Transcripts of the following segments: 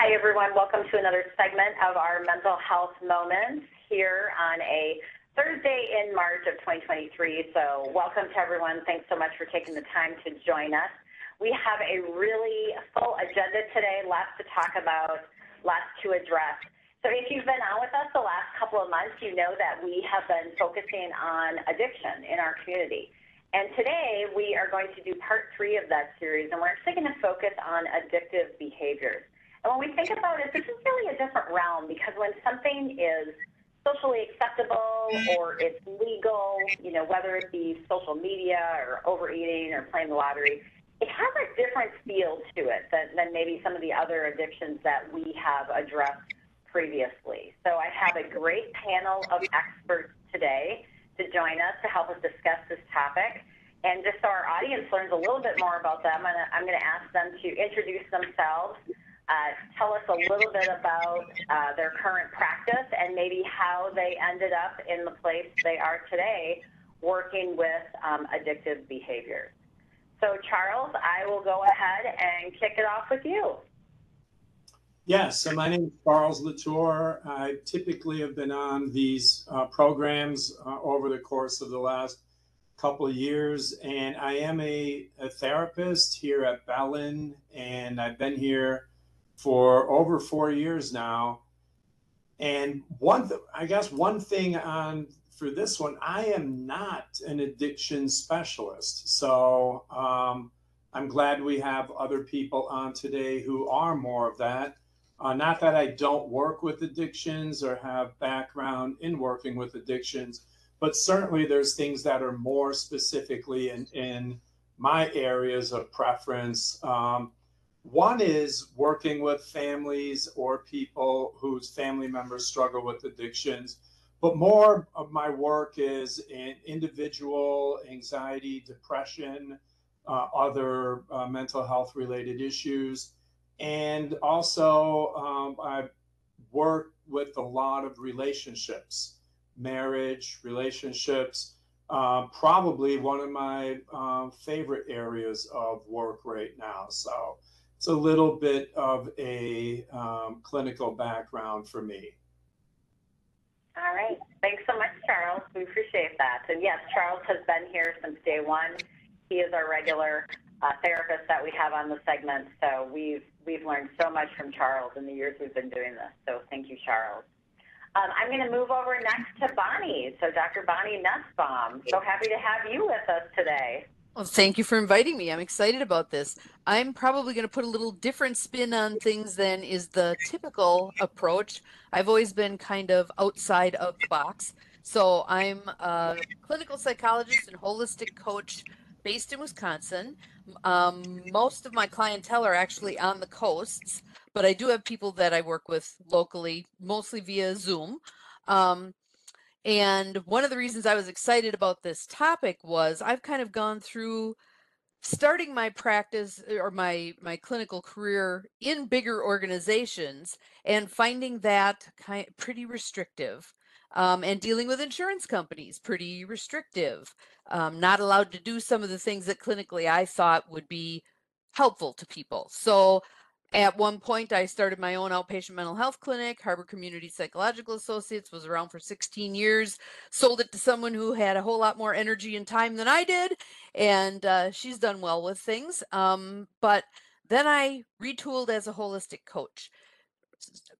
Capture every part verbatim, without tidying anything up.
Hi, everyone. Welcome to another segment of our Mental Health Moments here on a Thursday in March of twenty twenty-three. So welcome to everyone. Thanks so much for taking the time to join us. We have a really full agenda today, lots to talk about, lots to address. So if you've been on with us the last couple of months, you know that we have been focusing on addiction in our community. And today we are going to do part three of that series, and we're actually going to focus on addictive behaviors. And when we think about it, this is really a different realm, because when something is socially acceptable or it's legal, you know, whether it be social media or overeating or playing the lottery, it has a different feel to it than, than maybe some of the other addictions that we have addressed previously. So I have a great panel of experts today to join us to help us discuss this topic. And just so our audience learns a little bit more about them, and I'm going to ask them to introduce themselves. Uh, tell us a little bit about uh, their current practice and maybe how they ended up in the place they are today working with um, addictive behaviors. So, Charles, I will go ahead and kick it off with you. Yes, so my name is Charles Latour. I typically have been on these uh, programs uh, over the course of the last couple of years, and I am a, a therapist here at Bellin, and I've been here for over four years now. And one, th I guess one thing on for this one, I am not an addiction specialist. So um, I'm glad we have other people on today who are more of that. Uh, not that I don't work with addictions or have background in working with addictions, but certainly there's things that are more specifically in, in my areas of preference. Um, One is working with families or people whose family members struggle with addictions, but more of my work is in individual anxiety, depression, uh, other uh, mental health related issues. And also um, I work with a lot of relationships, marriage, relationships, uh, probably one of my uh, favorite areas of work right now. So it's a little bit of a um, clinical background for me. All right. Thanks so much, Charles. We appreciate that. And yes, Charles has been here since day one. He is our regular uh, therapist that we have on the segment. So we've, we've learned so much from Charles in the years we've been doing this. So thank you, Charles. Um, I'm going to move over next to Bonnie. So Doctor Bonnie Nussbaum, so happy to have you with us today. Well, thank you for inviting me. I'm excited about this. I'm probably going to put a little different spin on things than is the typical approach. I've always been kind of outside of the box. So I'm a clinical psychologist and holistic coach based in Wisconsin. Um, most of my clientele are actually on the coasts, but I do have people that I work with locally, mostly via Zoom. Um, And one of the reasons I was excited about this topic was I've kind of gone through starting my practice or my, my clinical career in bigger organizations and finding that kind of pretty restrictive, um, and dealing with insurance companies, pretty restrictive, um, not allowed to do some of the things that clinically I thought would be helpful to people. So at one point, I started my own outpatient mental health clinic. Harbor Community Psychological Associates was around for sixteen years, sold it to someone who had a whole lot more energy and time than I did, and uh, she's done well with things. Um, but then I retooled as a holistic coach,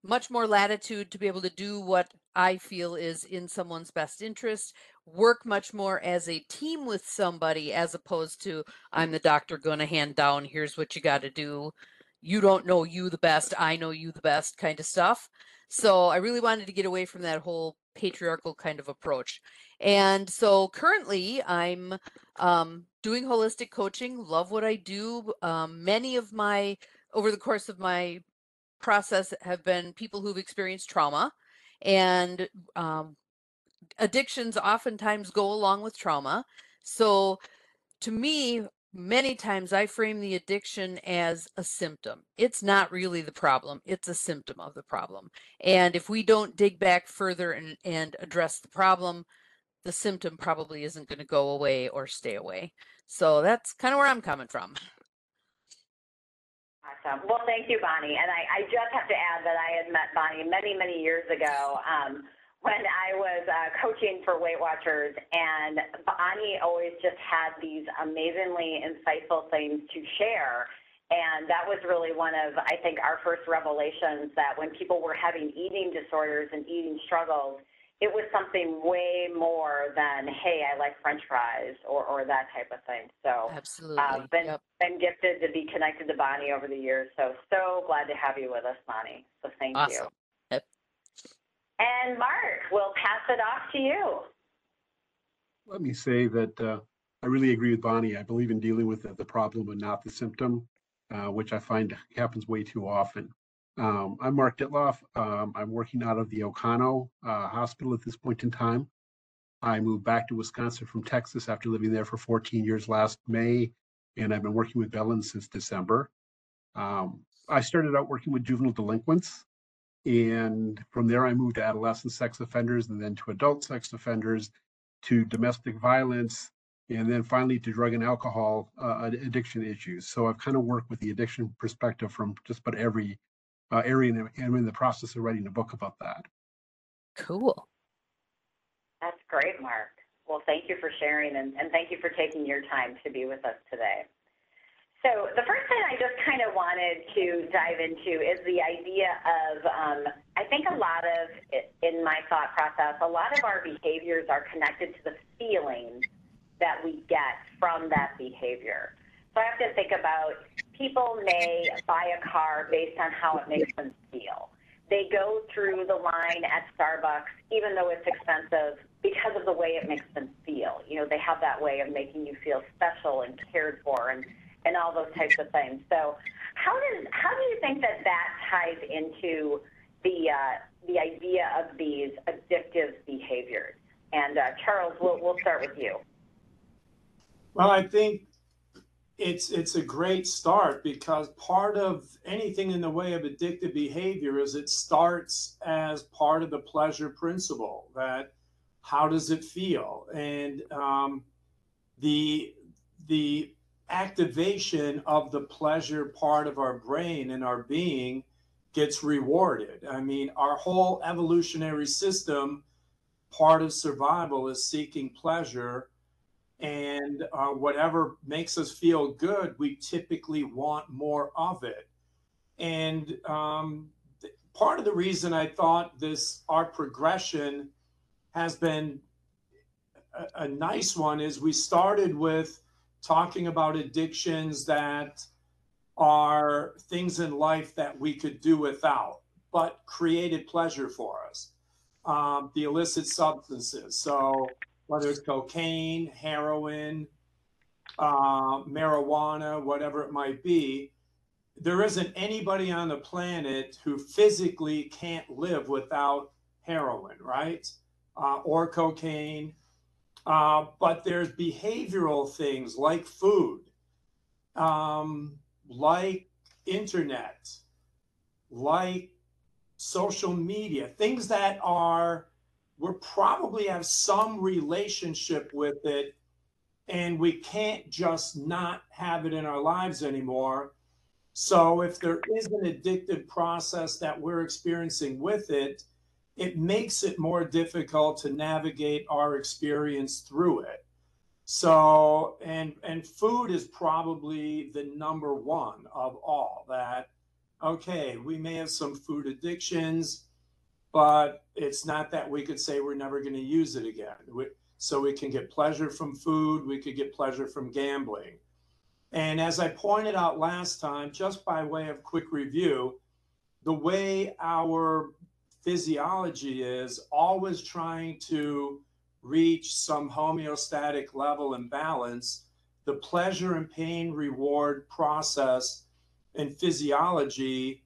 much more latitude to be able to do what I feel is in someone's best interest, work much more as a team with somebody as opposed to I'm the doctor going to hand down, here's what you got to do. You don't know you the best, I know you the best kind of stuff. So I really wanted to get away from that whole patriarchal kind of approach. And so currently I'm um, doing holistic coaching, love what I do. Um, many of my, over the course of my process have been people who've experienced trauma, and um, addictions oftentimes go along with trauma. So to me, many times I frame the addiction as a symptom. It's not really the problem. It's a symptom of the problem. And if we don't dig back further and, and address the problem, the symptom probably isn't going to go away or stay away. So that's kind of where I'm coming from. Awesome. Well, thank you, Bonnie. And I, I just have to add that I had met Bonnie many, many years ago um, when I was uh, coaching for Weight Watchers, and Bonnie always just had these amazingly insightful things to share. And that was really one of, I think, our first revelations that when people were having eating disorders and eating struggles, it was something way more than, hey, I like French fries or, or that type of thing. So absolutely. Uh, been, yep. been gifted to be connected to Bonnie over the years. So, so glad to have you with us, Bonnie. So thank awesome. you. Yep. And Mark, we'll pass it off to you. Let me say that uh, I really agree with Bonnie. I believe in dealing with the, the problem and not the symptom. Uh, which I find happens way too often. Um, I'm Mark Ditloff. Um, I'm working out of the Ocano uh, Hospital at this point in time. I moved back to Wisconsin from Texas after living there for fourteen years last May, and I've been working with Bellin since December. Um, I started out working with juvenile delinquents, and from there I moved to adolescent sex offenders, and then to adult sex offenders, to domestic violence, and then finally to drug and alcohol uh, addiction issues. So I've kind of worked with the addiction perspective from just about every uh, area, and I'm in the process of writing a book about that. Cool. That's great, Mark. Well, thank you for sharing, and, and thank you for taking your time to be with us today. So the first thing I just kind of wanted to dive into is the idea of, um, I think a lot of, in my thought process, a lot of our behaviors are connected to the feelings that we get from that behavior. So I have to think about, people may buy a car based on how it makes them feel. They go through the line at Starbucks, even though it's expensive, because of the way it makes them feel. You know, they have that way of making you feel special and cared for, and, and all those types of things. So how does, how do you think that that ties into the, uh, the idea of these addictive behaviors? And uh, Charles, we'll, we'll start with you. Well, I think it's it's a great start, because part of anything in the way of addictive behavior is it starts as part of the pleasure principle, that how does it feel? And um, the, the activation of the pleasure part of our brain and our being gets rewarded. I mean, our whole evolutionary system, part of survival is seeking pleasure. And uh, whatever makes us feel good, we typically want more of it. And um, part of the reason I thought this, our progression has been a, a nice one, is we started with talking about addictions that are things in life that we could do without, but created pleasure for us, um, the illicit substances. So, whether it's cocaine, heroin, uh, marijuana, whatever it might be, there isn't anybody on the planet who physically can't live without heroin, right? Uh, or cocaine. Uh, but there's behavioral things like food, um, like internet, like social media, things that are, we probably have some relationship with it, and we can't just not have it in our lives anymore. So if there is an addictive process that we're experiencing with it, it makes it more difficult to navigate our experience through it. So, and, and food is probably the number one of all that. Okay, we may have some food addictions, but it's not that we could say we're never going to use it again. We, so we can get pleasure from food, we could get pleasure from gambling. And as I pointed out last time, just by way of quick review, the way our physiology is always trying to reach some homeostatic level and balance, the pleasure and pain reward process in physiology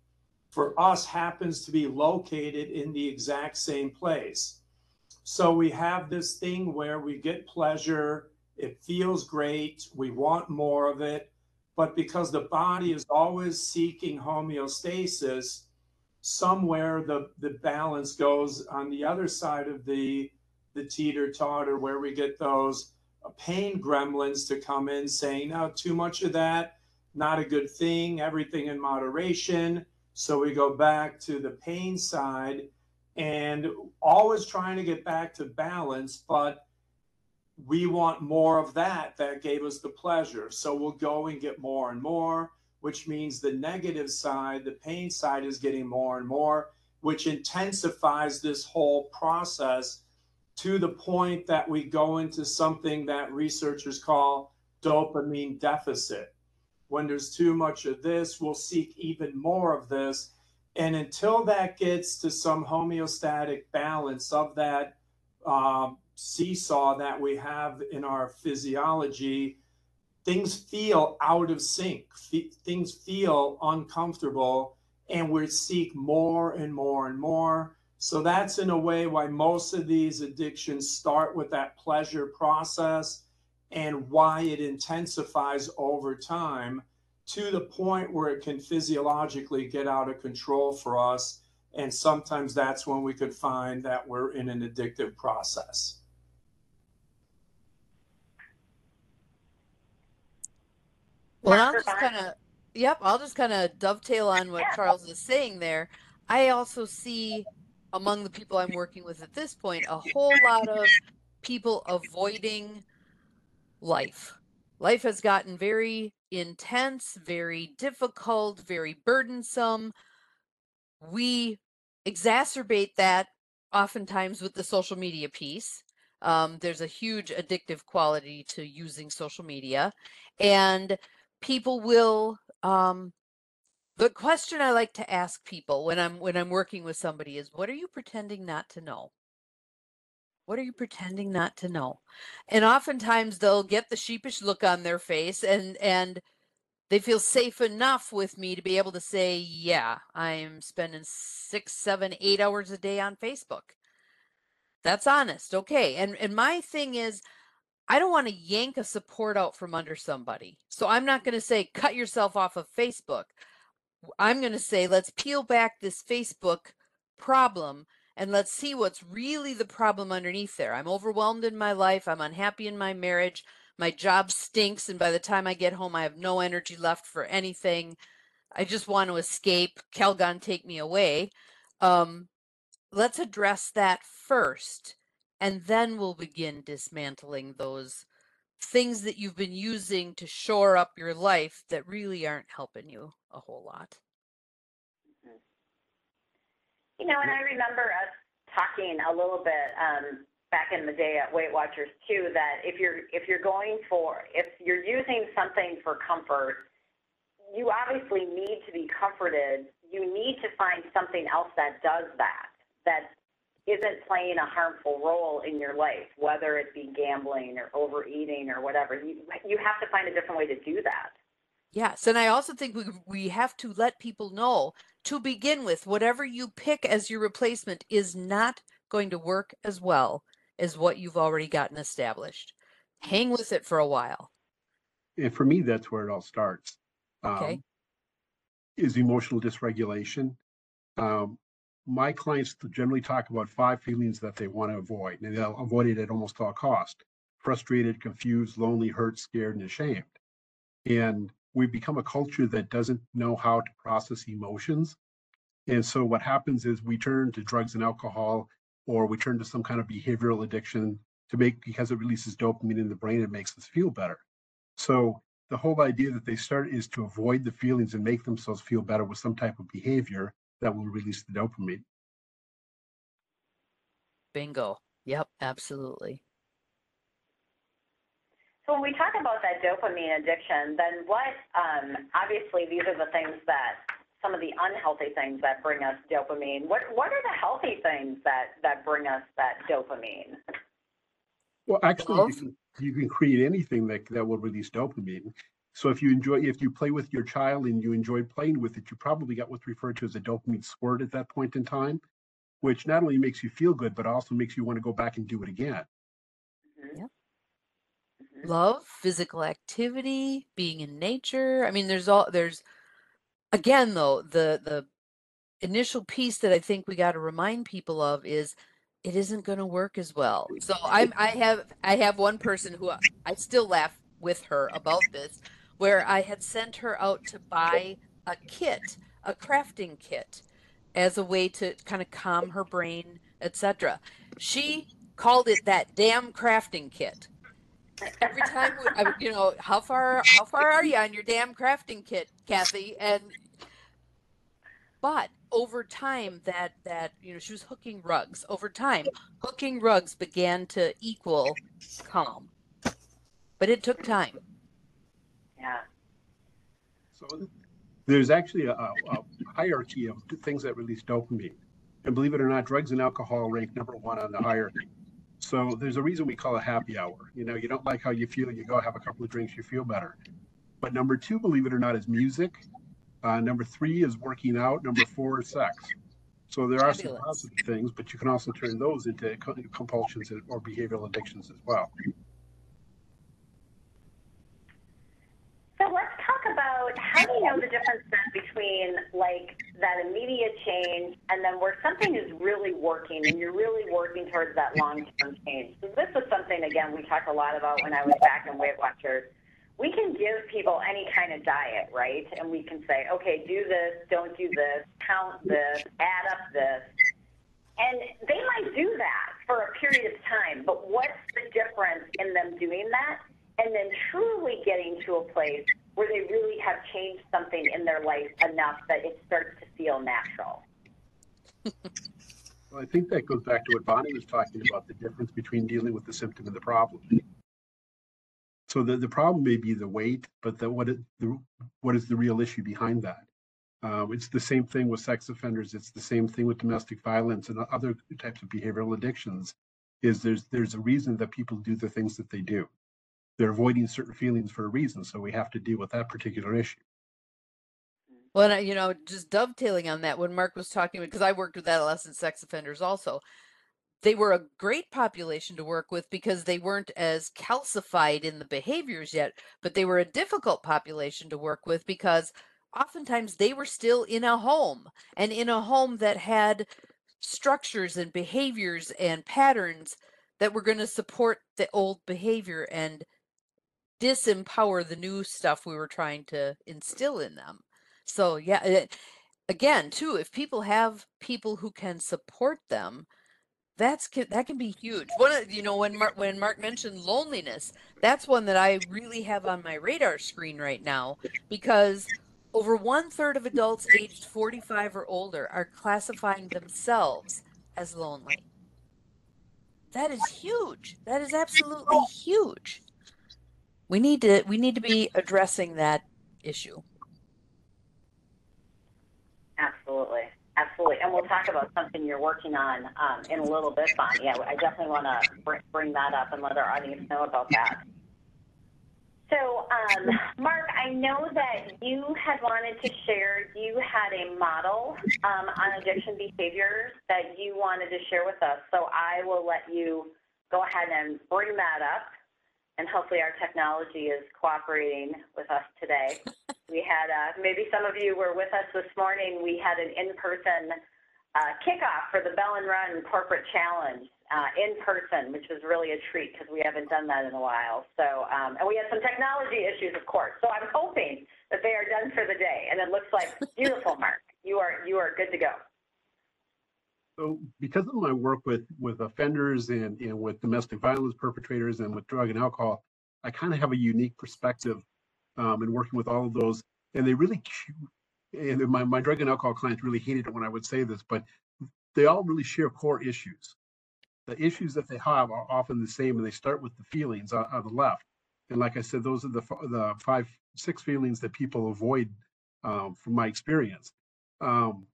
for us happens to be located in the exact same place. So we have this thing where we get pleasure, it feels great, we want more of it, but because the body is always seeking homeostasis, somewhere the, the balance goes on the other side of the, the teeter-totter, where we get those pain gremlins to come in saying, no, too much of that, not a good thing, everything in moderation. So we go back to the pain side and always trying to get back to balance, but we want more of that that gave us the pleasure. So we'll go and get more and more, which means the negative side, the pain side, is getting more and more, which intensifies this whole process to the point that we go into something that researchers call dopamine deficit. When there's too much of this, we'll seek even more of this. And until that gets to some homeostatic balance of that um, seesaw that we have in our physiology, things feel out of sync. F- things feel uncomfortable, and we seek more and more and more. So that's in a way why most of these addictions start with that pleasure process, and why it intensifies over time to the point where it can physiologically get out of control for us. And sometimes that's when we could find that we're in an addictive process. Well, I'll just kind of, yep, I'll just kind of dovetail on what Charles is saying there. I also see among the people I'm working with at this point, a whole lot of people avoiding life. Life has gotten very intense, very difficult, very burdensome. We exacerbate that oftentimes with the social media piece. Um, there's a huge addictive quality to using social media, and people will, um, the question I like to ask people when I'm, when I'm working with somebody is, what are you pretending not to know? What are you pretending not to know? And oftentimes they'll get the sheepish look on their face, and and they feel safe enough with me to be able to say, yeah, I'm spending six, seven, eight hours a day on Facebook. That's honest. Okay. And, and my thing is, I don't want to yank a support out from under somebody. So I'm not going to say, cut yourself off of Facebook. I'm going to say, let's peel back this Facebook problem and let's see what's really the problem underneath there. I'm overwhelmed in my life. I'm unhappy in my marriage. My job stinks. And by the time I get home, I have no energy left for anything. I just want to escape. Calgon, take me away. Um, let's address that first. And then we'll begin dismantling those things that you've been using to shore up your life that really aren't helping you a whole lot. You know, and I remember us talking a little bit um, back in the day at Weight Watchers too, that if you're if you're going for if you're using something for comfort, you obviously need to be comforted. You need to find something else that does that, that isn't playing a harmful role in your life, whether it be gambling or overeating or whatever. You you have to find a different way to do that. Yes, and I also think we we have to let people know, to begin with, whatever you pick as your replacement is not going to work as well as what you've already gotten established. Hang with it for a while. And for me, that's where it all starts. Okay. Um, is emotional dysregulation. Um, my clients generally talk about five feelings that they want to avoid, and they'll avoid it at almost all cost: frustrated, confused, lonely, hurt, scared, and ashamed. And we've become a culture that doesn't know how to process emotions. And so what happens is we turn to drugs and alcohol, or we turn to some kind of behavioral addiction to make, because it releases dopamine in the brain, it makes us feel better. So the whole idea that they start is to avoid the feelings and make themselves feel better with some type of behavior that will release the dopamine. Bingo. Yep, absolutely. So when we talk about that dopamine addiction, then what, um, obviously these are the things that, some of the unhealthy things that bring us dopamine. What what are the healthy things that, that bring us that dopamine? Well, actually, oh. you, can, you can create anything that, that will release dopamine. So if you enjoy, if you play with your child and you enjoy playing with it, you probably got what's referred to as a dopamine squirt at that point in time, which not only makes you feel good, but also makes you want to go back and do it again. Mm-hmm. Yep. Love, physical activity, being in nature. I mean, there's all there's again though, the the initial piece that I think we got to remind people of is it isn't going to work as well. So I'm I have I have one person who I still laugh with her about this, where I had sent her out to buy a kit, a crafting kit, as a way to kind of calm her brain, et cetera. She called it that damn crafting kit. Every time, we, you know, how far how far are you on your damn crafting kit, Kathy? And but over time, that that you know, she was hooking rugs. Over time, hooking rugs began to equal calm, but it took time. Yeah. So there's actually a, a hierarchy of things that release dopamine, and believe it or not, drugs and alcohol rank number one on the hierarchy. So there's a reason we call it happy hour. You know, you don't like how you feel, you go have a couple of drinks, you feel better. But number two, believe it or not, is music. Uh, number three is working out. Number four is sex. So there are some positive things, but you can also turn those into compulsions or behavioral addictions as well. So let's talk about how do you know the difference then between like that immediate change and then where something is really working and you're really working towards that long-term change. So this is something, again, we talked a lot about when I was back in Weight Watchers. We can give people any kind of diet, right? And we can say, okay, do this, don't do this, count this, add up this. And they might do that for a period of time, but what's the difference in them doing that and then truly getting to a place where they really have changed something in their life enough that it starts to feel natural? Well, I think that goes back to what Bonnie was talking about, the difference between dealing with the symptom and the problem. So the, the problem may be the weight, but the, what, it, the, what is the real issue behind that? Um, it's the same thing with sex offenders. It's the same thing with domestic violence and other types of behavioral addictions, is there's, there's a reason that people do the things that they do. They're avoiding certain feelings for a reason, so we have to deal with that particular issue. Well, you know, just dovetailing on that, when Mark was talking, because I worked with adolescent sex offenders also, they were a great population to work with because they weren't as calcified in the behaviors yet, but they were a difficult population to work with because oftentimes they were still in a home and in a home that had structures and behaviors and patterns that were going to support the old behavior and disempower the new stuff we were trying to instill in them. So yeah, it, again, too, if people have people who can support them, That's that can be huge. One of, you know, when Mark, when Mark mentioned loneliness, that's one that I really have on my radar screen right now, because over one third of adults aged forty-five or older are classifying themselves as lonely. That is huge. That is absolutely huge. We need to we need to be addressing that issue. Absolutely. Absolutely, and we'll talk about something you're working on um, in a little bit, Bonnie. Yeah, I definitely want to br bring that up and let our audience know about that. So, um, Mark, I know that you had wanted to share, you had a model um, on addiction behaviors that you wanted to share with us, so I will let you go ahead and bring that up, and hopefully our technology is cooperating with us today. We had, uh, maybe some of you were with us this morning, we had an in-person uh, kickoff for the Bellin Run Corporate Challenge uh, in person, which was really a treat because we haven't done that in a while. So, um, and we had some technology issues, of course. So I'm hoping that they are done for the day. And it looks like, beautiful, Mark. You are, you are good to go. So because of my work with, with offenders and, and with domestic violence perpetrators and with drug and alcohol, I kind of have a unique perspective. Um, and working with all of those, and they really, and my, my drug and alcohol clients really hated it when I would say this, but they all really share core issues. The issues that they have are often the same, and they start with the feelings on, on the left. And like I said, those are the, the five, six feelings that people avoid um, from my experience. Um,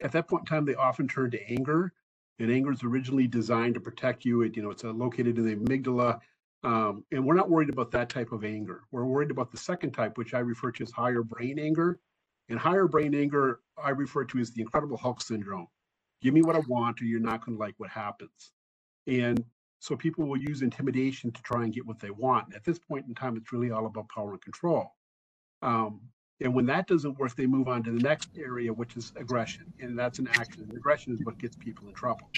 at that point in time, they often turn to anger, and anger is originally designed to protect you. It, you know, it's uh, located in the amygdala. Um, and we're not worried about that type of anger. We're worried about the second type, which I refer to as higher brain anger. And higher brain anger, I refer to as the Incredible Hulk syndrome. Give me what I want, or you're not going to like what happens. And so people will use intimidation to try and get what they want. And at this point in time, it's really all about power and control. Um, and when that doesn't work, they move on to the next area, which is aggression. And that's an action. And aggression is what gets people in trouble.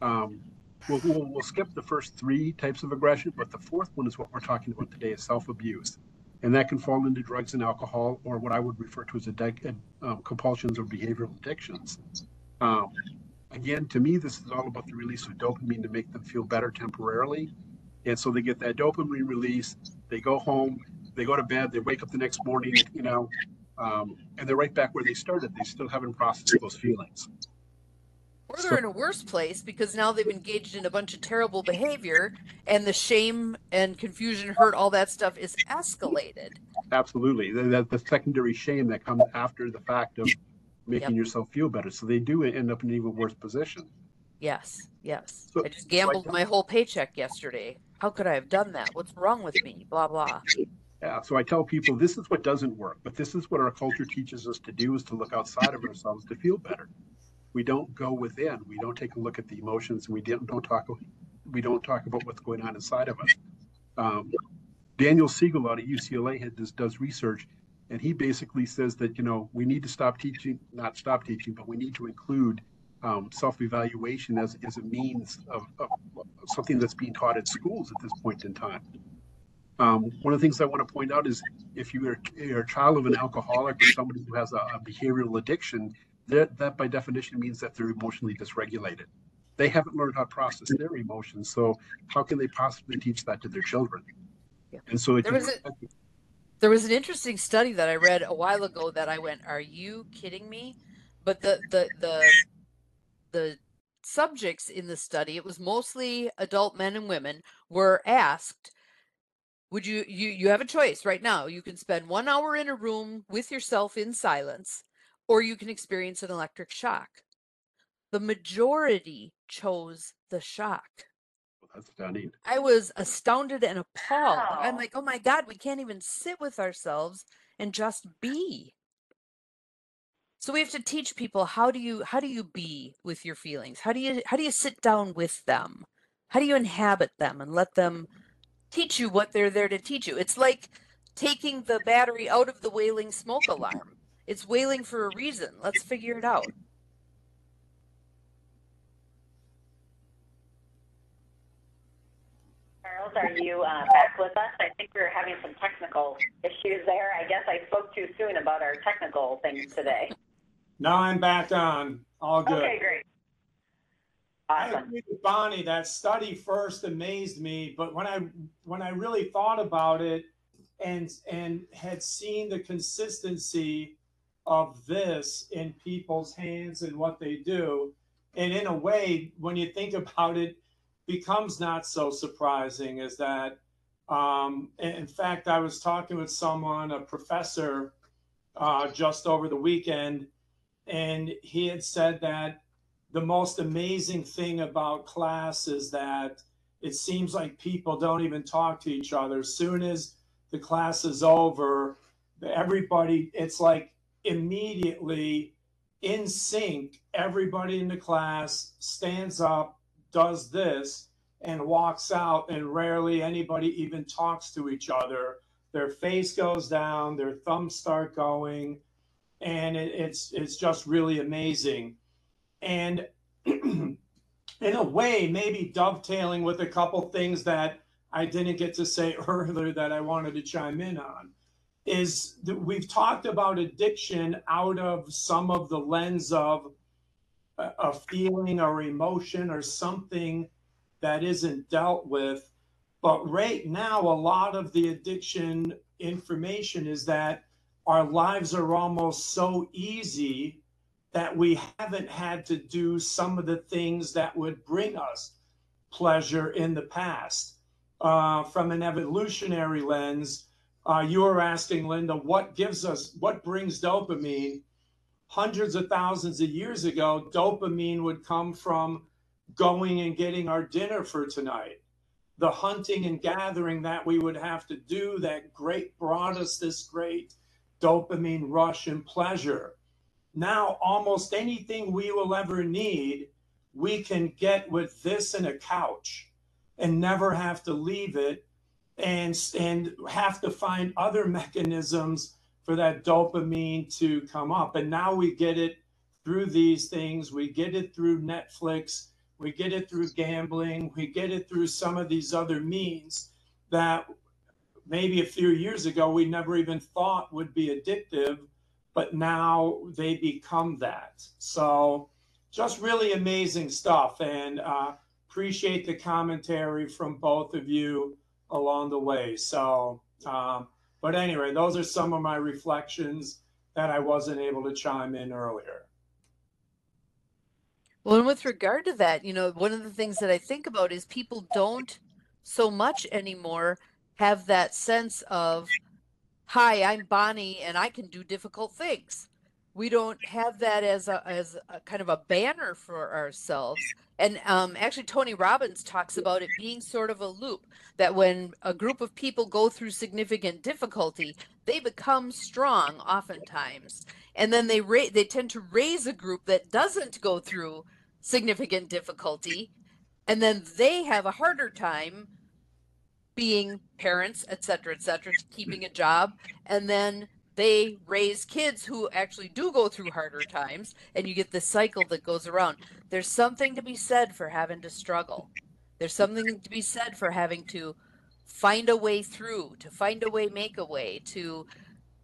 Um, We'll, we'll, we'll skip the first three types of aggression, but the fourth one is what we're talking about today, is self-abuse. And that can fall into drugs and alcohol, or what I would refer to as addic- uh, compulsions or behavioral addictions. Um, again, to me, this is all about the release of dopamine to make them feel better temporarily. And so they get that dopamine release, they go home, they go to bed, they wake up the next morning, you know, um, and they're right back where they started. They still haven't processed those feelings. Or they're in a worse place because now they've engaged in a bunch of terrible behavior, and the shame and confusion, hurt, all that stuff is escalated. Absolutely. The, the secondary shame that comes after the fact of making yep. yourself feel better. So they do end up in an even worse position. Yes, yes. So, I just gambled so I, my whole paycheck yesterday. How could I have done that? What's wrong with me? Blah, blah. Yeah, so I tell people this is what doesn't work, but this is what our culture teaches us to do, is to look outside of ourselves to feel better. We don't go within. We don't take a look at the emotions. And we don't, don't talk. We don't talk about what's going on inside of us. Um, Daniel Siegel out at U C L A had this, does research, and he basically says that you know we need to stop teaching, not stop teaching, but we need to include um, self-evaluation as as a means of, of something that's being taught at schools at this point in time. Um, one of the things I want to point out is if you are you're a child of an alcoholic or somebody who has a, a behavioral addiction. That, that by definition means that they're emotionally dysregulated. They haven't learned how to process their emotions, so how can they possibly teach that to their children? Yeah. And so it there, was a, there was an interesting study that I read a while ago that I went, "Are you kidding me?" But the the the the subjects in the study, it was mostly adult men and women, were asked, "Would you you you have a choice right now? You can spend one hour in a room with yourself in silence, or you can experience an electric shock." The majority chose the shock. Well, that's stunning. I was astounded and appalled. Wow. I'm like, oh my God, we can't even sit with ourselves and just be. So we have to teach people, how do you how do you be with your feelings? How do you how do you sit down with them? How do you inhabit them and let them teach you what they're there to teach you? It's like taking the battery out of the wailing smoke alarm. It's wailing for a reason. Let's figure it out. Charles, are you uh, back with us? I think we're having some technical issues there. I guess I spoke too soon about our technical things today. No, I'm back on. All good. Okay, great. Awesome. I agree with Bonnie. That study first amazed me, but when I when I really thought about it and and had seen the consistency of this in people's hands and what they do, and in a way, when you think about it, becomes not so surprising, is that um in fact I was talking with someone, a professor, uh just over the weekend, and he had said that the most amazing thing about class is that it seems like people don't even talk to each other. As soon as the class is over, everybody, it's like immediately in sync, everybody in the class stands up, does this, and walks out, and rarely anybody even talks to each other. Their face goes down, their thumbs start going, and it, it's it's just really amazing. And in a way, maybe dovetailing with a couple things that I didn't get to say earlier that I wanted to chime in on, is that we've talked about addiction out of some of the lens of a, a feeling or emotion or something that isn't dealt with. But right now, a lot of the addiction information is that our lives are almost so easy that we haven't had to do some of the things that would bring us pleasure in the past. Uh, from an evolutionary lens, uh, you were asking, Linda, what gives us, what brings dopamine? Hundreds of thousands of years ago, dopamine would come from going and getting our dinner for tonight. The hunting and gathering that we would have to do that great brought us this great dopamine rush and pleasure. Now, almost anything we will ever need, we can get with this and a couch, and never have to leave it, and, and have to find other mechanisms for that dopamine to come up. And now we get it through these things. We get it through Netflix. We get it through gambling. We get it through some of these other means that maybe a few years ago we never even thought would be addictive, but now they become that. So just really amazing stuff, and uh, appreciate the commentary from both of you along the way. So, um, but anyway, those are some of my reflections that I wasn't able to chime in earlier. Well, and with regard to that, you know, one of the things that I think about is people don't so much anymore have that sense of, hi, I'm Bonnie and I can do difficult things. We don't have that as a, as a kind of a banner for ourselves. And um, actually, Tony Robbins talks about it being sort of a loop, that when a group of people go through significant difficulty, they become strong oftentimes. And then they, ra they tend to raise a group that doesn't go through significant difficulty. And then they have a harder time being parents, et cetera, et cetera, keeping a job. And then they raise kids who actually do go through harder times, and you get this cycle that goes around. There's something to be said for having to struggle. There's something to be said for having to find a way through, to find a way, make a way, to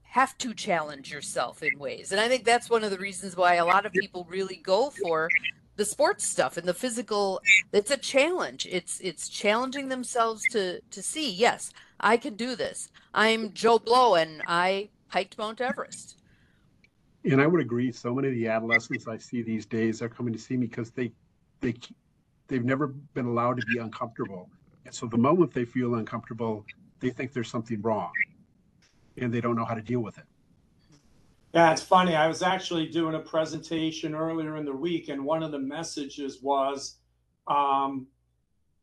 have to challenge yourself in ways. And I think that's one of the reasons why a lot of people really go for the sports stuff and the physical. It's a challenge. It's it's challenging themselves to, to see, yes, I can do this. I'm Joe Blow, and I hiked Mount Everest. And I would agree. So many of the adolescents I see these days are coming to see me because they, they, they've never been allowed to be uncomfortable. And so the moment they feel uncomfortable, they think there's something wrong, and they don't know how to deal with it. Yeah, it's funny. I was actually doing a presentation earlier in the week, and one of the messages was, um,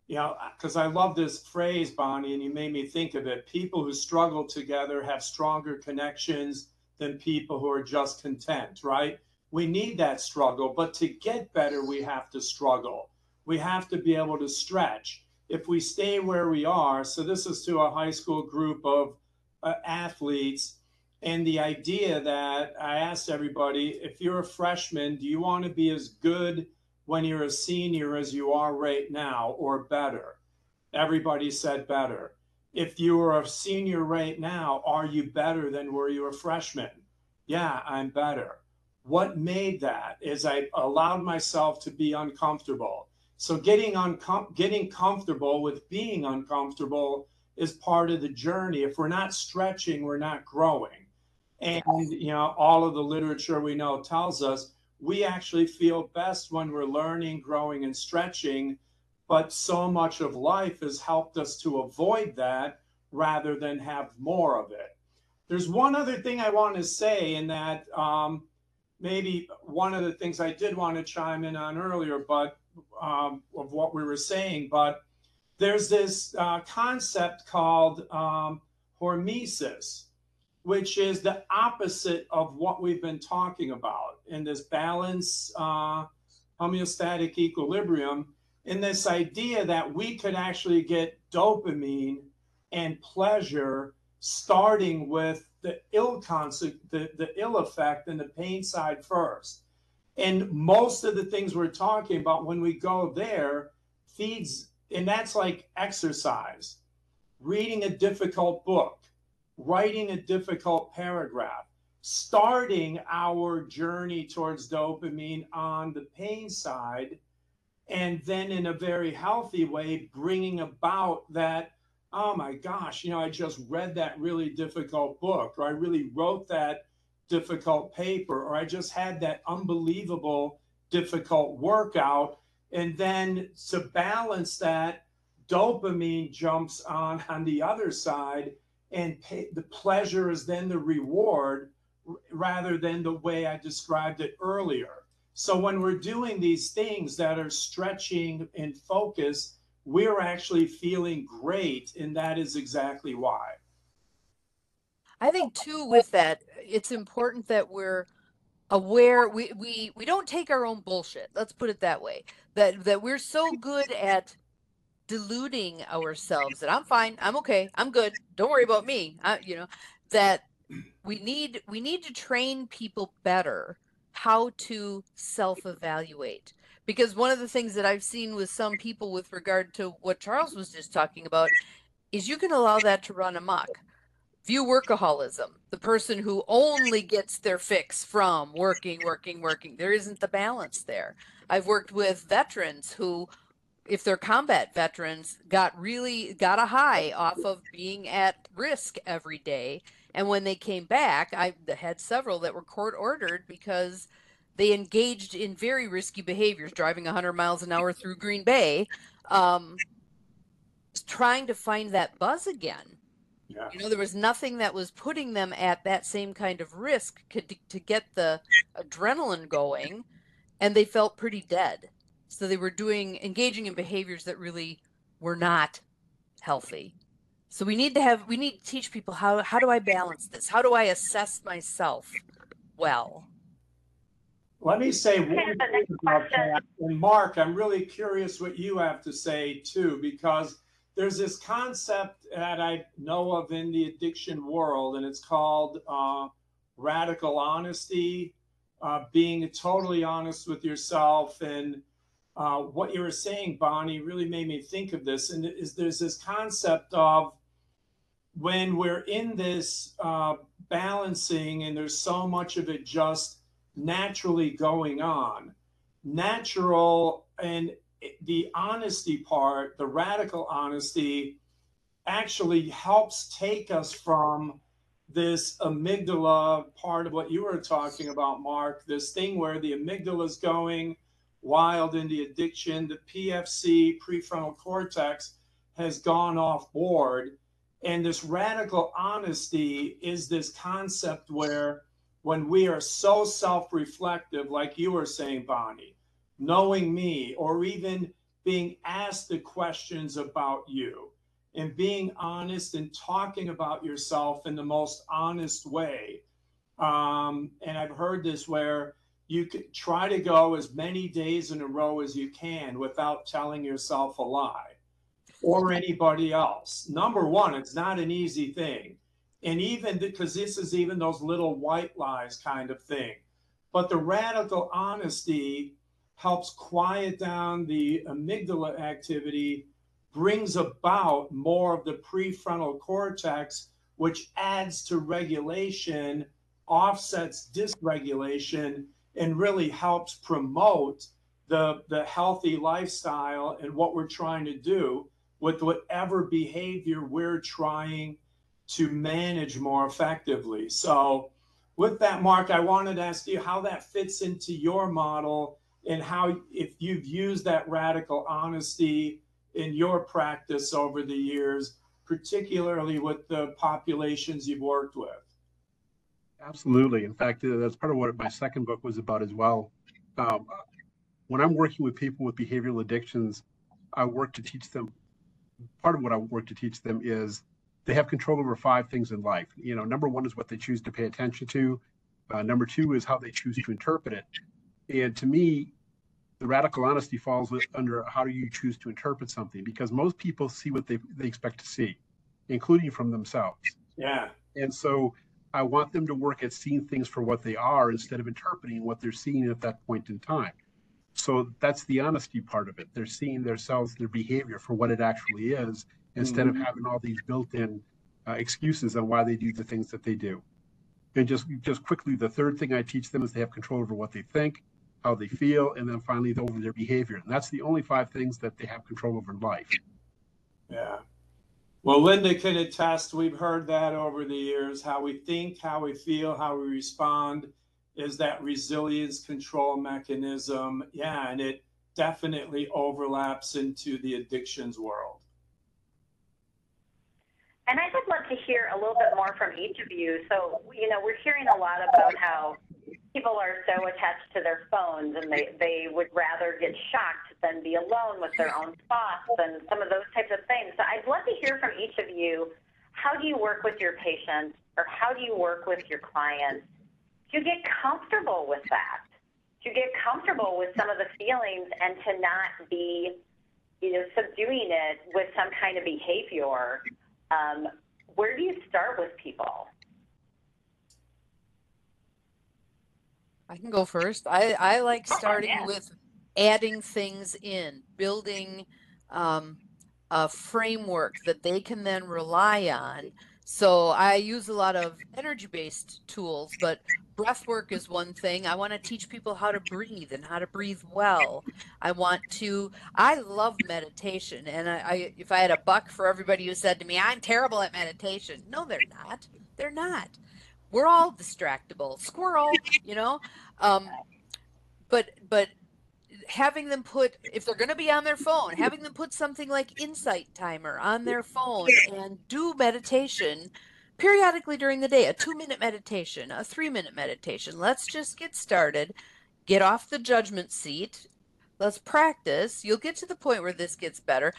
you know, because I love this phrase, Bonnie, and you made me think of it. People who struggle together have stronger connections than people who are just content, right? We need that struggle, but to get better, we have to struggle. We have to be able to stretch. If we stay where we are, so this is to a high school group of uh, athletes, and the idea that I asked everybody, if you're a freshman, do you want to be as good when you're a senior as you are right now, or better? Everybody said better. If you are a senior right now, are you better than were you a freshman? Yeah, I'm better. What made that is I allowed myself to be uncomfortable. So getting uncom- getting comfortable with being uncomfortable is part of the journey. If we're not stretching, we're not growing. And you know, all of the literature we know tells us we actually feel best when we're learning, growing, and stretching, but so much of life has helped us to avoid that rather than have more of it. There's one other thing I want to say, in that um, maybe one of the things I did want to chime in on earlier, but um, of what we were saying, but there's this uh, concept called um, hormesis, which is the opposite of what we've been talking about in this balance, uh, homeostatic equilibrium, in this idea that we could actually get dopamine and pleasure starting with the ill conse- the, the ill effect and the pain side first. And most of the things we're talking about when we go there feeds, and that's like exercise, reading a difficult book, writing a difficult paragraph, starting our journey towards dopamine on the pain side, and then in a very healthy way, bringing about that, oh my gosh, you know, I just read that really difficult book, or I really wrote that difficult paper, or I just had that unbelievable difficult workout. And then to balance that, dopamine jumps on on the other side, and pay, the pleasure is then the reward rather than the way I described it earlier. So when we're doing these things that are stretching and focus, we're actually feeling great, and that is exactly why. I think too with that, it's important that we're aware, we, we, we don't take our own bullshit, let's put it that way, that, that we're so good at deluding ourselves that I'm fine, I'm okay, I'm good, don't worry about me, I, you know, that we need we need to train people better how to self-evaluate. Because one of the things that I've seen with some people with regard to what Charles was just talking about is you can allow that to run amok. View workaholism, the person who only gets their fix from working, working, working. There isn't the balance there. I've worked with veterans who, if they're combat veterans, got really got a high off of being at risk every day. And when they came back, I had several that were court ordered because they engaged in very risky behaviors, driving one hundred miles an hour through Green Bay, um, trying to find that buzz again. Yeah. You know, there was nothing that was putting them at that same kind of risk to, to get the adrenaline going, and they felt pretty dead. So they were doing, engaging in behaviors that really were not healthy. So we need to have, we need to teach people how, how do I balance this? How do I assess myself well? Let me say one thing about that. And Mark, I'm really curious what you have to say too, because there's this concept that I know of in the addiction world, and it's called uh, radical honesty, uh, being totally honest with yourself. And uh, what you were saying, Bonnie, really made me think of this. And is there's this concept of when we're in this uh, balancing, and there's so much of it just naturally going on, natural and the honesty part, the radical honesty, actually helps take us from this amygdala part of what you were talking about, Mark, this thing where the amygdala is going wild in the addiction, the P F C, prefrontal cortex, has gone off board. And this radical honesty is this concept where when we are so self-reflective, like you were saying, Bonnie, knowing me, or even being asked the questions about you, and being honest and talking about yourself in the most honest way. Um, and I've heard this where you could try to go as many days in a row as you can without telling yourself a lie or anybody else. Number one, it's not an easy thing. And even because this is even those little white lies kind of thing. But the radical honesty helps quiet down the amygdala activity, brings about more of the prefrontal cortex, which adds to regulation, offsets dysregulation, and really helps promote the, the healthy lifestyle and what we're trying to do with whatever behavior we're trying to manage more effectively. So with that, Mark, I wanted to ask you how that fits into your model, and how, if you've used that radical honesty in your practice over the years, particularly with the populations you've worked with. Absolutely. In fact, that's part of what my second book was about as well. Um, when I'm working with people with behavioral addictions, I work to teach them, part of what I work to teach them is they have control over five things in life. You know, number one is what they choose to pay attention to. Uh, number two is how they choose to interpret it. And to me, the radical honesty falls under how do you choose to interpret something, because most people see what they, they expect to see, including from themselves. Yeah. And so I want them to work at seeing things for what they are instead of interpreting what they're seeing at that point in time. So that's the honesty part of it. They're seeing themselves, their behavior for what it actually is, instead mm-hmm. of having all these built-in uh, excuses on why they do the things that they do. And just, just quickly, the third thing I teach them is they have control over what they think, how they feel, and then finally over their behavior. And that's the only five things that they have control over in life. Yeah. Well, Linda can attest, we've heard that over the years, how we think, how we feel, how we respond is that resilience control mechanism. Yeah, and it definitely overlaps into the addictions world. And I would love to hear a little bit more from each of you. So, you know, we're hearing a lot about how people are so attached to their phones, and they, they would rather get shocked than be alone with their own thoughts and some of those types of things. So I'd love to hear from each of you. How do you work with your patients, or how do you work with your clients? Do you get comfortable with that? Do you get comfortable with some of the feelings and to not be, you know, subduing it with some kind of behavior? Um, where do you start with people? I can go first. I, I like starting oh, yeah. with adding things in, building. Um, a framework that they can then rely on. So I use a lot of energy-based tools, but breath work is one thing. I want to teach people how to breathe and how to breathe well. I want to, I love meditation. And I, I if I had a buck for everybody who said to me, I'm terrible at meditation. No, they're not. They're not. We're all distractible. Squirrel, you know. Um, but but having them put, if they're going to be on their phone, having them put something like Insight Timer on their phone and do meditation periodically during the day, a two-minute meditation, a three-minute meditation. Let's just get started. Get off the judgment seat. Let's practice. You'll get to the point where this gets better.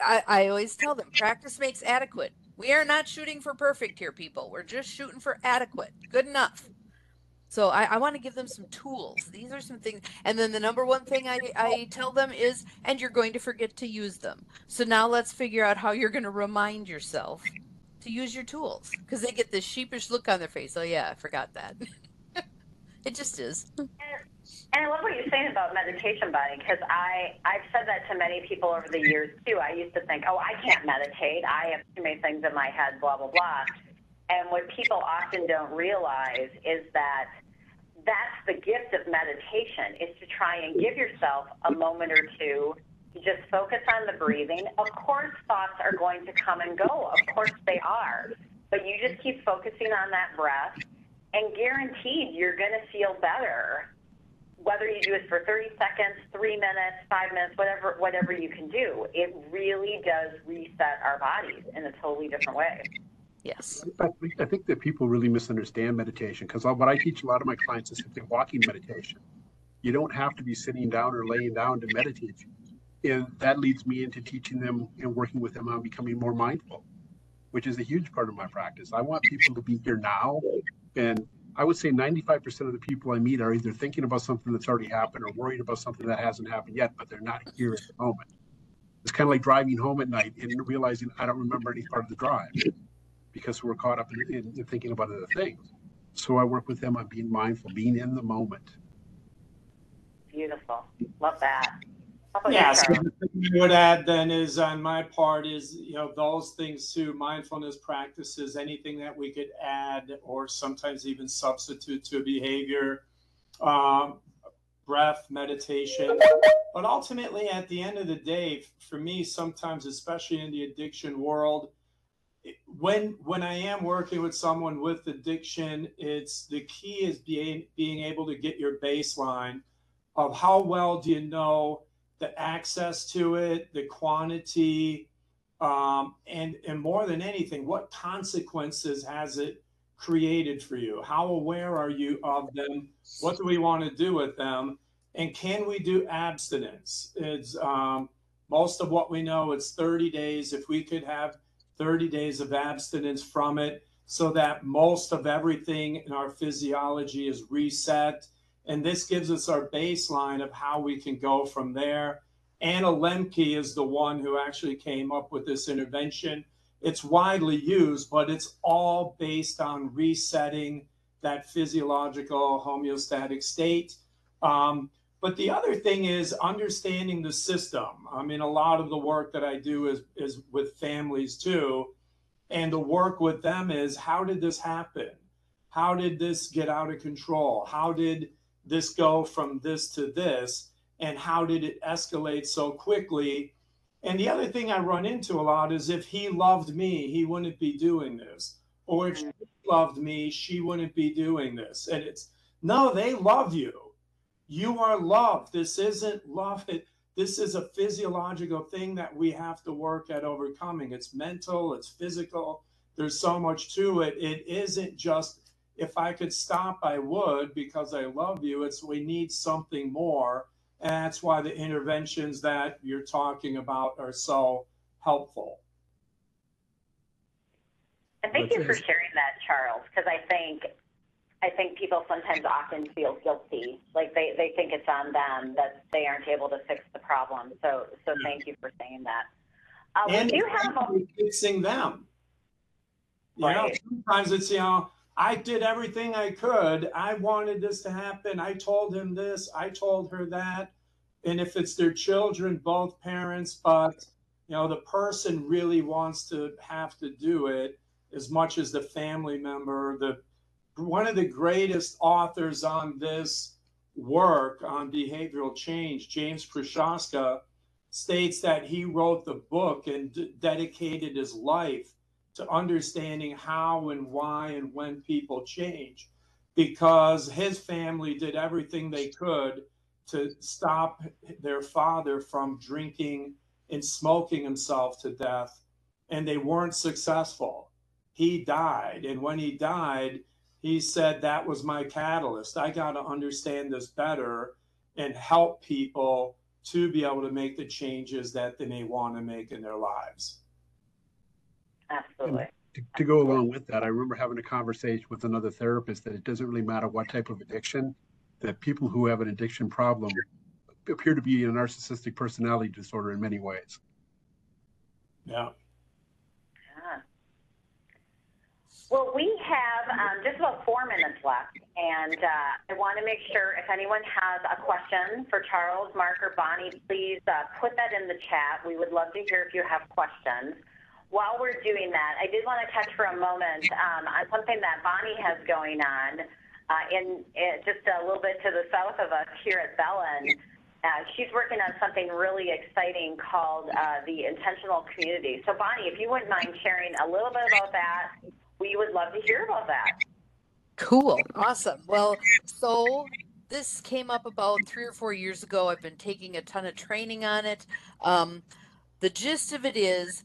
I, I always tell them, practice makes adequate. We are not shooting for perfect here, people. We're just shooting for adequate, good enough. So I, I want to give them some tools. These are some things. And then the number one thing I, I tell them is, and you're going to forget to use them. So now let's figure out how you're going to remind yourself to use your tools, because they get this sheepish look on their face. Oh yeah, I forgot that. It just is. And, and I love what you're saying about meditation, Bonnie, because I, I've said that to many people over the years too. I used to think, oh, I can't meditate. I have too many things in my head, blah, blah, blah. And what people often don't realize is that that's the gift of meditation, is to try and give yourself a moment or two. Just focus on the breathing. Of course, thoughts are going to come and go. Of course they are. But you just keep focusing on that breath, and guaranteed you're going to feel better, whether you do it for thirty seconds, three minutes, five minutes, whatever, whatever you can do. It really does reset our bodies in a totally different way. Yes. I think, I think that people really misunderstand meditation, because what I teach a lot of my clients is simply walking meditation. You don't have to be sitting down or laying down to meditate. And that leads me into teaching them and working with them on becoming more mindful, which is a huge part of my practice. I want people to be here now. And I would say ninety-five percent of the people I meet are either thinking about something that's already happened or worried about something that hasn't happened yet, but they're not here at the moment. It's kind of like driving home at night and realizing I don't remember any part of the drive because we're caught up in, in, in thinking about other things. So I work with them on being mindful, being in the moment. Beautiful. Love that. Yeah, so the thing I would add then is, on my part, is, you know, those things too, mindfulness practices, anything that we could add or sometimes even substitute to a behavior, um, breath, meditation. But ultimately, at the end of the day, for me, sometimes, especially in the addiction world, when when I am working with someone with addiction, it's the key is being, being able to get your baseline of how well do you know the access to it, the quantity, um, and, and more than anything, what consequences has it created for you? How aware are you of them? What do we want to do with them? And can we do abstinence? It's, um, most of what we know, it's thirty days. If we could have thirty days of abstinence from it so that most of everything in our physiology is reset. And this gives us our baseline of how we can go from there. Anna Lemke is the one who actually came up with this intervention. It's widely used, but it's all based on resetting that physiological homeostatic state. Um, but the other thing is understanding the system. I mean, a lot of the work that I do is, is with families too. And the work with them is, how did this happen? How did this get out of control? How did this go from this to this, and how did it escalate so quickly? And the other thing I run into a lot is, if he loved me, he wouldn't be doing this. Or if she loved me, she wouldn't be doing this. And it's, no, they love you. You are loved. This isn't love. This is a physiological thing that we have to work at overcoming. It's mental, it's physical. There's so much to it. It isn't just, if I could stop, I would, because I love you. It's, we need something more. And that's why the interventions that you're talking about are so helpful. And thank you for sharing that, Charles, because I think, I think people sometimes often feel guilty. Like they, they think it's on them that they aren't able to fix the problem. So, so thank you for saying that. Uh, and we do have a, fixing them. You know, sometimes it's, you know, I did everything I could. I wanted this to happen. I told him this. I told her that. And if it's their children, both parents, but You know, the person really wants to have to do it as much as the family member. The one of the greatest authors on this work on behavioral change, James Prochaska, states that he wrote the book and d- dedicated his life to understanding how and why and when people change, because his family did everything they could to stop their father from drinking and smoking himself to death, and they weren't successful. He died, and when he died, he said, that was my catalyst. I got to understand this better and help people to be able to make the changes that they may want to make in their lives. Absolutely. To, to go along with that, I remember having a conversation with another therapist that it doesn't really matter what type of addiction, that people who have an addiction problem appear to be a narcissistic personality disorder in many ways. Yeah. yeah. Well, we have um, just about four minutes left, and uh, I want to make sure if anyone has a question for Charles, Mark, or Bonnie, please uh, put that in the chat. We would love to hear if you have questions. While we're doing that, I did want to touch for a moment um, on something that Bonnie has going on uh, in, in just a little bit to the south of us here at Bellin. Uh, she's working on something really exciting called uh, the Intentional Community. So, Bonnie, if you wouldn't mind sharing a little bit about that, we would love to hear about that. Cool. Awesome. Well, so this came up about three or four years ago. I've been taking a ton of training on it. Um, the gist of it is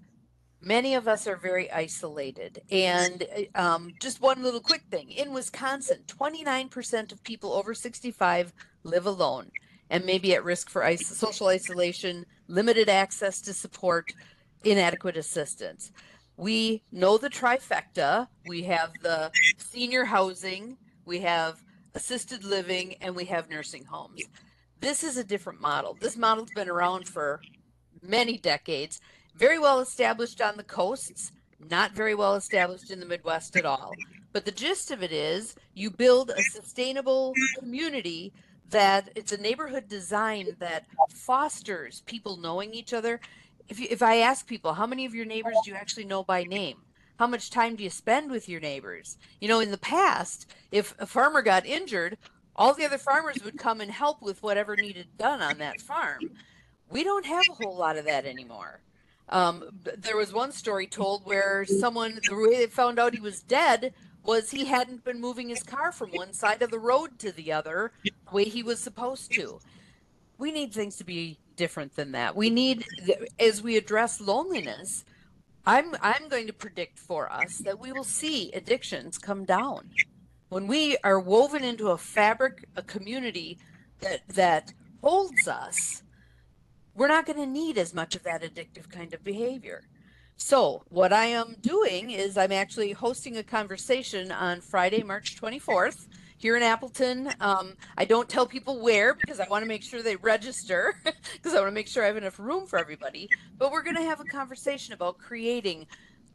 many of us are very isolated. And um, just one little quick thing. In Wisconsin, twenty-nine percent of people over sixty-five live alone and may be at risk for is- social isolation, limited access to support, inadequate assistance. We know the trifecta. We have the senior housing, we have assisted living, and we have nursing homes. This is a different model. This model's been around for many decades, very well established on the coasts, not very well established in the Midwest at all. But the gist of it is you build a sustainable community that it's a neighborhood design that fosters people knowing each other. If you, if I ask people, how many of your neighbors do you actually know by name? How much time do you spend with your neighbors? You know, in the past, if a farmer got injured, all the other farmers would come and help with whatever needed done on that farm. We don't have a whole lot of that anymore. Um, there was one story told where someone, the way they found out he was dead was he hadn't been moving his car from one side of the road to the other the way he was supposed to. We need things to be different than that. We need, as we address loneliness, I'm I'm going to predict for us that we will see addictions come down. When we are woven into a fabric, a community that that holds us, we're not going to need as much of that addictive kind of behavior. So what I am doing is I'm actually hosting a conversation on Friday, March twenty-fourth. Here in Appleton, um, I don't tell people where because I want to make sure they register because I want to make sure I have enough room for everybody. But we're going to have a conversation about creating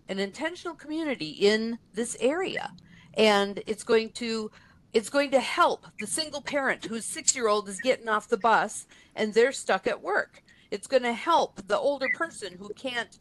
an intentional community in this area. And it's going to it's going to help the single parent whose six-year-old is getting off the bus and they're stuck at work. It's going to help the older person who can't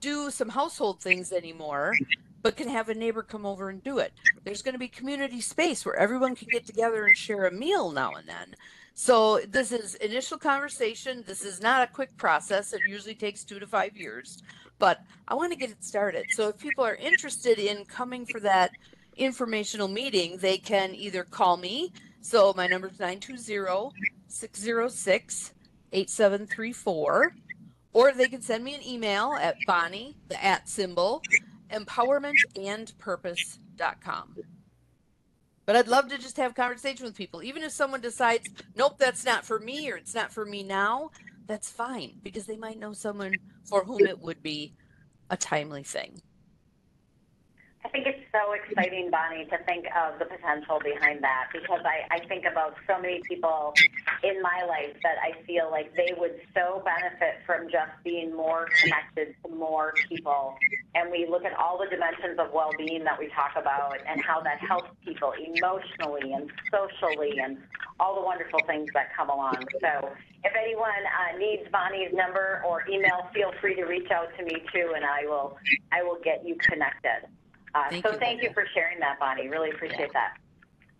do some household things anymore, but can have a neighbor come over and do it. There's going to be community space where everyone can get together and share a meal now and then. So this is initial conversation. This is not a quick process. It usually takes two to five years, but I want to get it started. So if people are interested in coming for that informational meeting, they can either call me. So my number is nine two zero, six zero six, eight seven three four, or they can send me an email at Bonnie, the at symbol, empowerment and purpose dot com. But I'd love to just have a conversation with people. Even if someone decides, nope, that's not for me or it's not for me now, that's fine because they might know someone for whom it would be a timely thing. I think it's so exciting, Bonnie, to think of the potential behind that because I, I think about so many people in my life that I feel like they would so benefit from just being more connected to more people and we look at all the dimensions of well-being that we talk about and how that helps people emotionally and socially and all the wonderful things that come along. So if anyone uh, needs Bonnie's number or email, feel free to reach out to me too, and I will I will get you connected. Uh, thank so you, thank Bonnie. you for sharing that, Bonnie. Really appreciate yeah. that.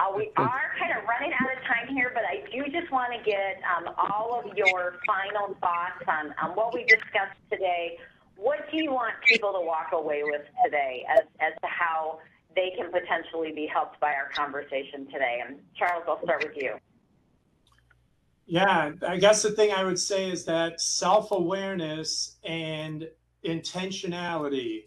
Uh, we are kind of running out of time here, but I do just want to get um, all of your final thoughts on, on what we discussed today. What do you want people to walk away with today as, as to how they can potentially be helped by our conversation today? And Charles, I'll start with you. Yeah, I guess the thing I would say is that self-awareness and intentionality,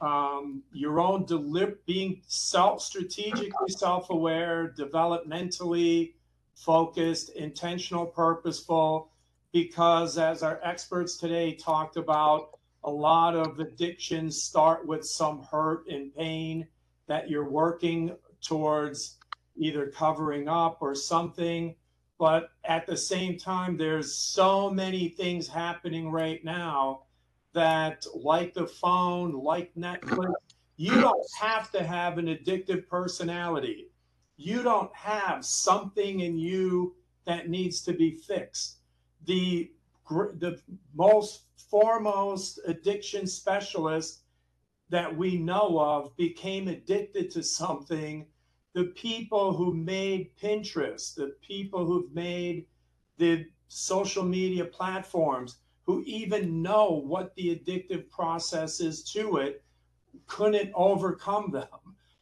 um, your own deliberate, being self strategically self-aware, developmentally focused, intentional, purposeful, because as our experts today talked about, a lot of addictions start with some hurt and pain that you're working towards either covering up or something. But at the same time, there's so many things happening right now that, like the phone, like Netflix, you don't have to have an addictive personality. You don't have something in you that needs to be fixed. The, the most foremost addiction specialist that we know of became addicted to something. The people who made Pinterest, the people who've made the social media platforms, who even know what the addictive process is to it, couldn't overcome them.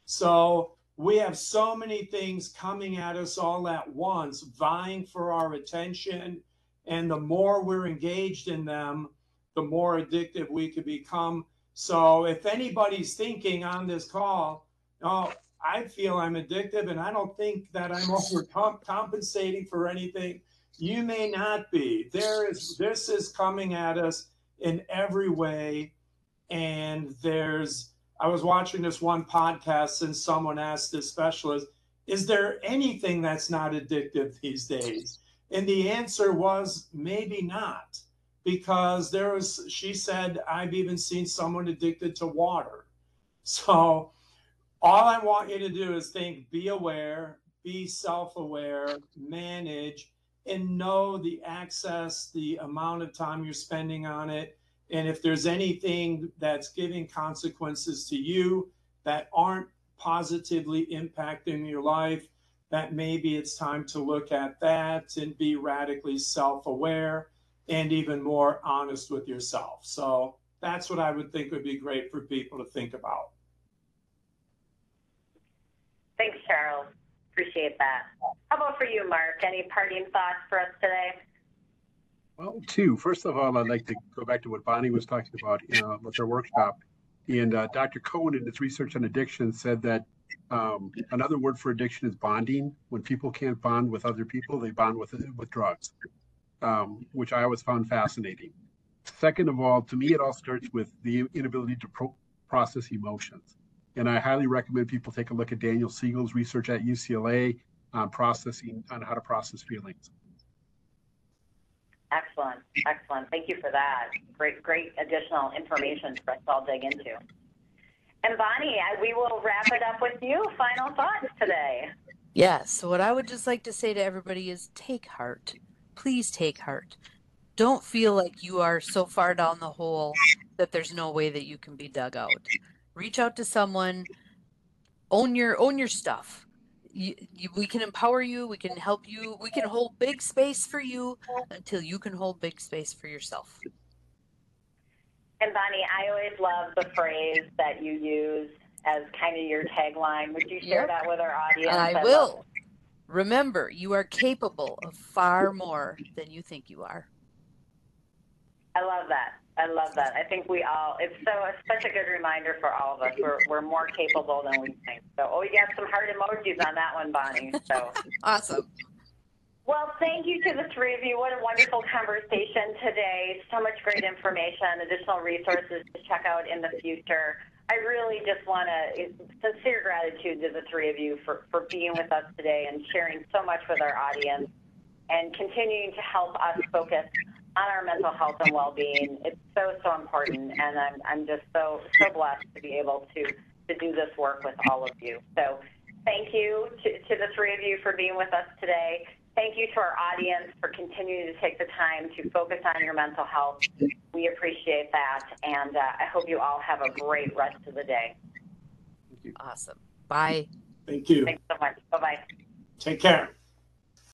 So we have so many things coming at us all at once, vying for our attention, and the more we're engaged in them, the more addictive we could become. So if anybody's thinking on this call, oh, I feel I'm addictive and I don't think that I'm overcompensating for anything, you may not be. There is, this is coming at us in every way. And there's, I was watching this one podcast and someone asked this specialist, is there anything that's not addictive these days? And the answer was maybe not. Because there was, she said, I've even seen someone addicted to water. So all I want you to do is think, be aware, be self-aware, manage, and know the access, the amount of time you're spending on it. And if there's anything that's giving consequences to you that aren't positively impacting your life, that maybe it's time to look at that and be radically self-aware and even more honest with yourself. So that's what I would think would be great for people to think about. Thanks, Charles. Appreciate that. How about for you, Mark? Any parting thoughts for us today? Well, two. First of all, I'd like to go back to what Bonnie was talking about uh, with her workshop. And uh, Doctor Cohen, in his research on addiction, said that um, another word for addiction is bonding. When people can't bond with other people, they bond with, with drugs. Um, which I always found fascinating. Second of all, to me, it all starts with the inability to pro process emotions. And I highly recommend people take a look at Daniel Siegel's research at U C L A on processing, on how to process feelings. Excellent, excellent. Thank you for that. Great, great additional information for us to all dig into. And Bonnie, we will wrap it up with you. Final thoughts today. Yes, what I would just like to say to everybody is take heart. Please take heart. Don't feel like you are so far down the hole that there's no way that you can be dug out. Reach out to someone, own your own your stuff. You, you, we can empower you, we can help you, we can hold big space for you until you can hold big space for yourself. And Bonnie, I always love the phrase that you use as kind of your tagline. Would you share yep. that with our audience? I, I will. Remember, you are capable of far more than you think you are. I love that. I love that. I think we all, it's so it's such a good reminder for all of us. We're, we're more capable than we think. So, oh, you got some heart emojis on that one, Bonnie. So awesome. Well, thank you to the three of you. What a wonderful conversation today. So much great information, additional resources to check out in the future. I really just want to sincere gratitude to the three of you for, for being with us today and sharing so much with our audience and continuing to help us focus on our mental health and well-being. It's so, so important, and I'm, I'm just so, so blessed to be able to, to do this work with all of you. So thank you to, to the three of you for being with us today. Thank you to our audience for continuing to take the time to focus on your mental health. We appreciate that, and uh, I hope you all have a great rest of the day. Thank you. Awesome. Bye. Thank you. Thanks so much. Bye-bye. Take care.